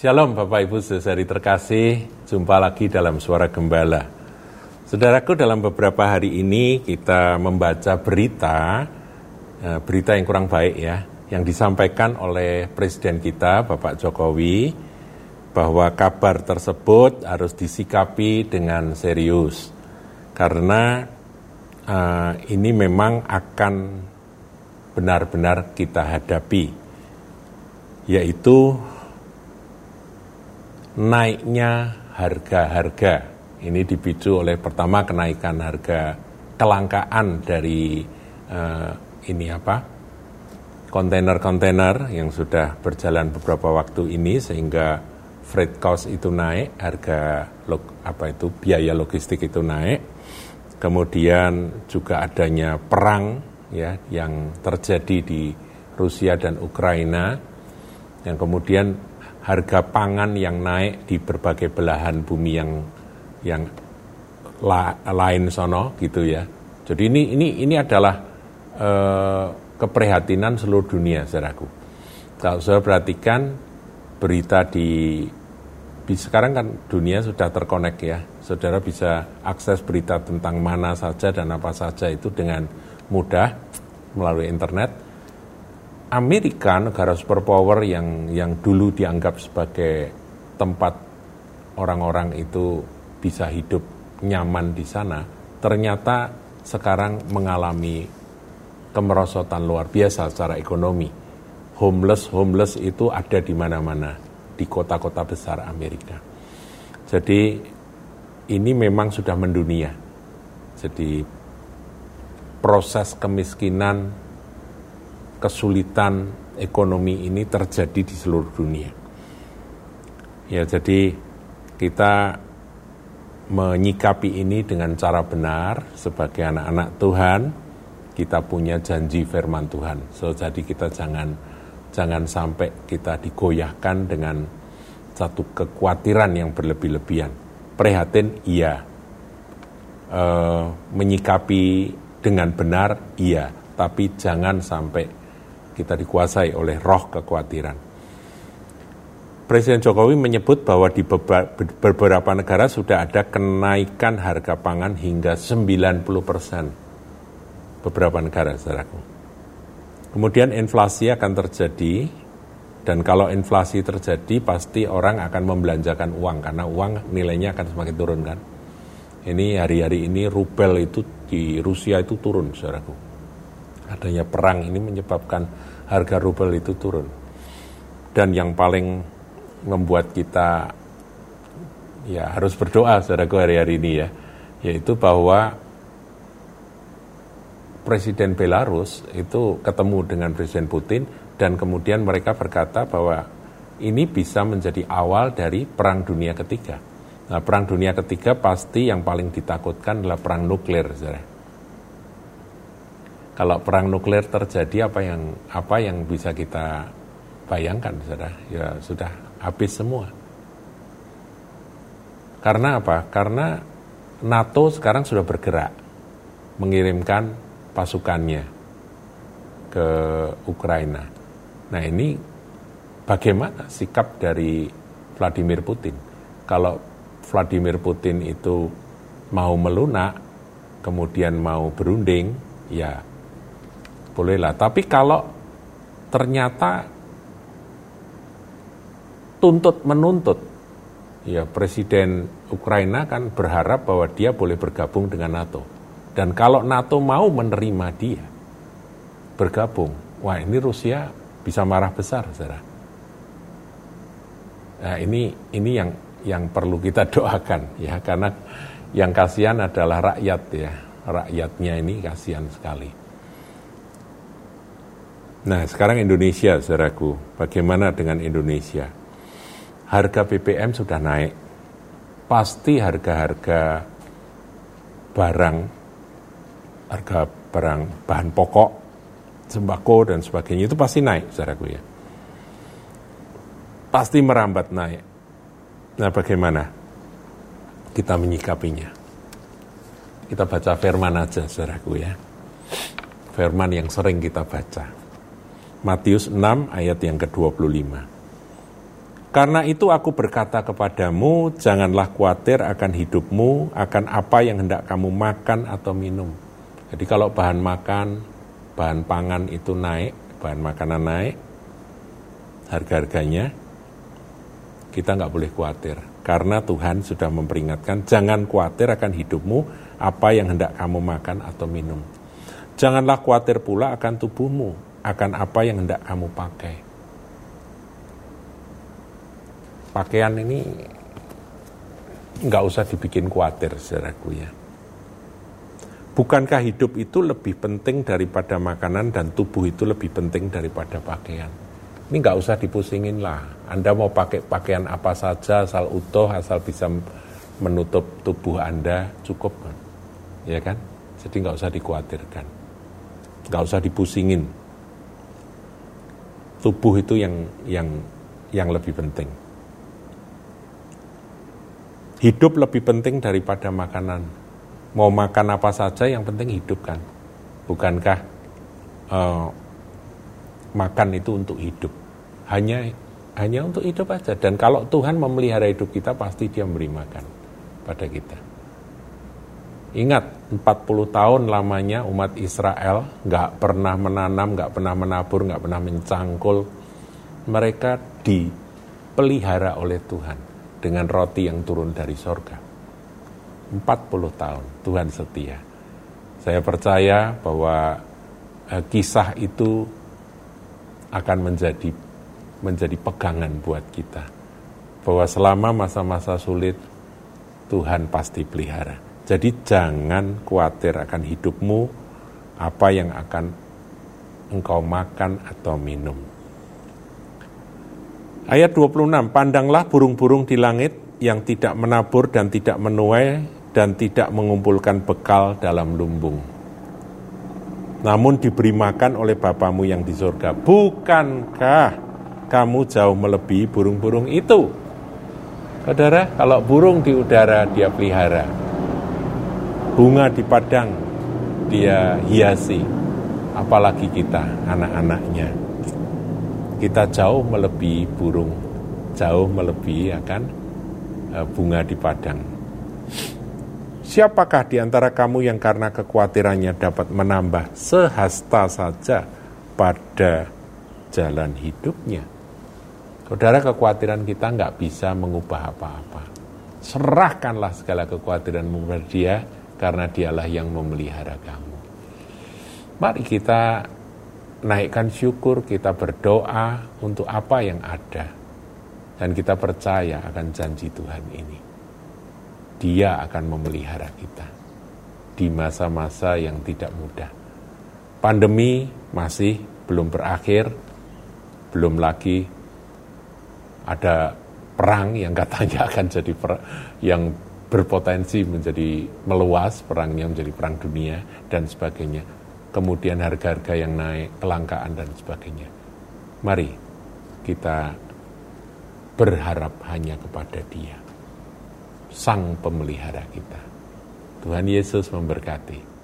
Shalom Bapak Ibu Saudari terkasih, jumpa lagi dalam Suara Gembala. Saudaraku, dalam beberapa hari ini kita membaca berita yang kurang baik ya, yang disampaikan oleh Presiden kita Bapak Jokowi, bahwa kabar tersebut harus disikapi dengan serius, karena ini memang akan benar-benar kita hadapi, yaitu naiknya harga-harga. Ini dipicu oleh pertama kenaikan harga kelangkaan dari kontainer-kontainer yang sudah berjalan beberapa waktu ini, sehingga freight cost itu naik, harga biaya logistik itu naik. Kemudian juga adanya perang ya yang terjadi di Rusia dan Ukraina, yang kemudian harga pangan yang naik di berbagai belahan bumi yang lain sono gitu ya. Jadi ini adalah keprihatinan seluruh dunia, saudaraku. Kalau saya perhatikan berita di sekarang kan dunia sudah terkonek ya. Saudara bisa akses berita tentang mana saja dan apa saja itu dengan mudah melalui internet. Amerika, negara superpower yang dulu dianggap sebagai tempat orang-orang itu bisa hidup nyaman di sana, ternyata sekarang mengalami kemerosotan luar biasa secara ekonomi. Homeless itu ada di mana-mana, di kota-kota besar Amerika. Jadi ini memang sudah mendunia. Jadi proses kemiskinan, kesulitan ekonomi ini terjadi di seluruh dunia. Ya, jadi kita menyikapi ini dengan cara benar sebagai anak-anak Tuhan. Kita punya janji firman Tuhan. So, jadi kita jangan sampai kita digoyahkan dengan satu kekhawatiran yang berlebih-lebihan. Prihatin, iya. Menyikapi dengan benar, iya. Tapi jangan sampai kita dikuasai oleh roh kekhawatiran. Presiden Jokowi menyebut bahwa di beberapa negara sudah ada kenaikan harga pangan hingga 90%. Beberapa negara, saudaraku. Kemudian inflasi akan terjadi, dan kalau inflasi terjadi pasti orang akan membelanjakan uang, karena uang nilainya akan semakin turun kan. Ini hari-hari ini rubel itu di Rusia itu turun, saudaraku. Adanya perang ini menyebabkan harga rubel itu turun. Dan yang paling membuat kita ya harus berdoa, saudaraku, hari-hari ini ya, yaitu bahwa Presiden Belarus itu ketemu dengan Presiden Putin, dan kemudian mereka berkata bahwa ini bisa menjadi awal dari Perang Dunia Ketiga. Nah, Perang Dunia Ketiga pasti yang paling ditakutkan adalah perang nuklir, saudara. Kalau perang nuklir terjadi, apa yang bisa kita bayangkan, saudara? Ya sudah habis semua. Karena apa? Karena NATO sekarang sudah bergerak mengirimkan pasukannya ke Ukraina. Nah, ini bagaimana sikap dari Vladimir Putin? Kalau Vladimir Putin itu mau melunak, kemudian mau berunding, ya bolehlah, tapi kalau ternyata menuntut, ya Presiden Ukraina kan berharap bahwa dia boleh bergabung dengan NATO. Dan kalau NATO mau menerima dia bergabung, wah ini Rusia bisa marah besar, saudara. Nah, ini yang perlu kita doakan ya, karena yang kasihan adalah rakyat ya, rakyatnya ini kasihan sekali. Nah, sekarang Indonesia, saudaraku, bagaimana dengan Indonesia? Harga BBM sudah naik. Pasti harga-harga bahan pokok, sembako dan sebagainya itu pasti naik, saudaraku ya. Pasti merambat naik. Nah, bagaimana kita menyikapinya? Kita baca firman aja, saudaraku ya. Firman yang sering kita baca. Matius 6 ayat yang ke-25. Karena itu aku berkata kepadamu, janganlah khawatir akan hidupmu, akan apa yang hendak kamu makan atau minum. Jadi kalau bahan makan, bahan pangan itu naik, bahan makanan naik, harga-harganya, kita nggak boleh khawatir. Karena Tuhan sudah memperingatkan, jangan khawatir akan hidupmu, apa yang hendak kamu makan atau minum. Janganlah khawatir pula akan tubuhmu, akan apa yang hendak kamu pakai. Pakaian ini nggak usah dibikin khawatir, saudaraku ya. Bukankah hidup itu lebih penting daripada makanan dan tubuh itu lebih penting daripada pakaian? Ini nggak usah dipusingin lah. Anda mau pakai pakaian apa saja, asal utuh, asal bisa menutup tubuh Anda, cukup kan? Ya kan? Jadi nggak usah dikhawatirkan, nggak usah dipusingin. Tubuh itu yang lebih penting. Hidup lebih penting daripada makanan. Mau makan apa saja yang penting hidup kan. Bukankah makan itu untuk hidup? Hanya untuk hidup aja. Dan kalau Tuhan memelihara hidup kita, pasti Dia memberi makan pada kita. Ingat, 40 tahun lamanya umat Israel nggak pernah menanam, nggak pernah menabur, nggak pernah mencangkul. Mereka dipelihara oleh Tuhan dengan roti yang turun dari sorga. 40 tahun, Tuhan setia. Saya percaya bahwa kisah itu akan menjadi pegangan buat kita. Bahwa selama masa-masa sulit, Tuhan pasti pelihara. Jadi jangan khawatir akan hidupmu, apa yang akan engkau makan atau minum. Ayat 26, pandanglah burung-burung di langit yang tidak menabur dan tidak menuai dan tidak mengumpulkan bekal dalam lumbung. Namun diberi makan oleh Bapamu yang di surga. Bukankah kamu jauh melebihi burung-burung itu? Saudara, kalau burung di udara dia pelihara. Bunga di padang dia hiasi. Apalagi kita, anak-anaknya. Kita jauh melebihi burung, jauh melebihi akan bunga di padang. Siapakah di antara kamu yang karena kekhawatirannya dapat menambah sehasta saja pada jalan hidupnya? Saudara, kekhawatiran kita nggak bisa mengubah apa-apa. Serahkanlah segala kekhawatiranmu kepada Dia, karena Dialah yang memelihara kamu. Mari kita naikkan syukur, kita berdoa untuk apa yang ada. Dan kita percaya akan janji Tuhan ini. Dia akan memelihara kita di masa-masa yang tidak mudah. Pandemi masih belum berakhir, belum lagi ada perang yang katanya akan jadi yang berpotensi menjadi meluas, perangnya menjadi perang dunia dan sebagainya. Kemudian harga-harga yang naik, kelangkaan dan sebagainya. Mari kita berharap hanya kepada Dia, Sang Pemelihara kita. Tuhan Yesus memberkati.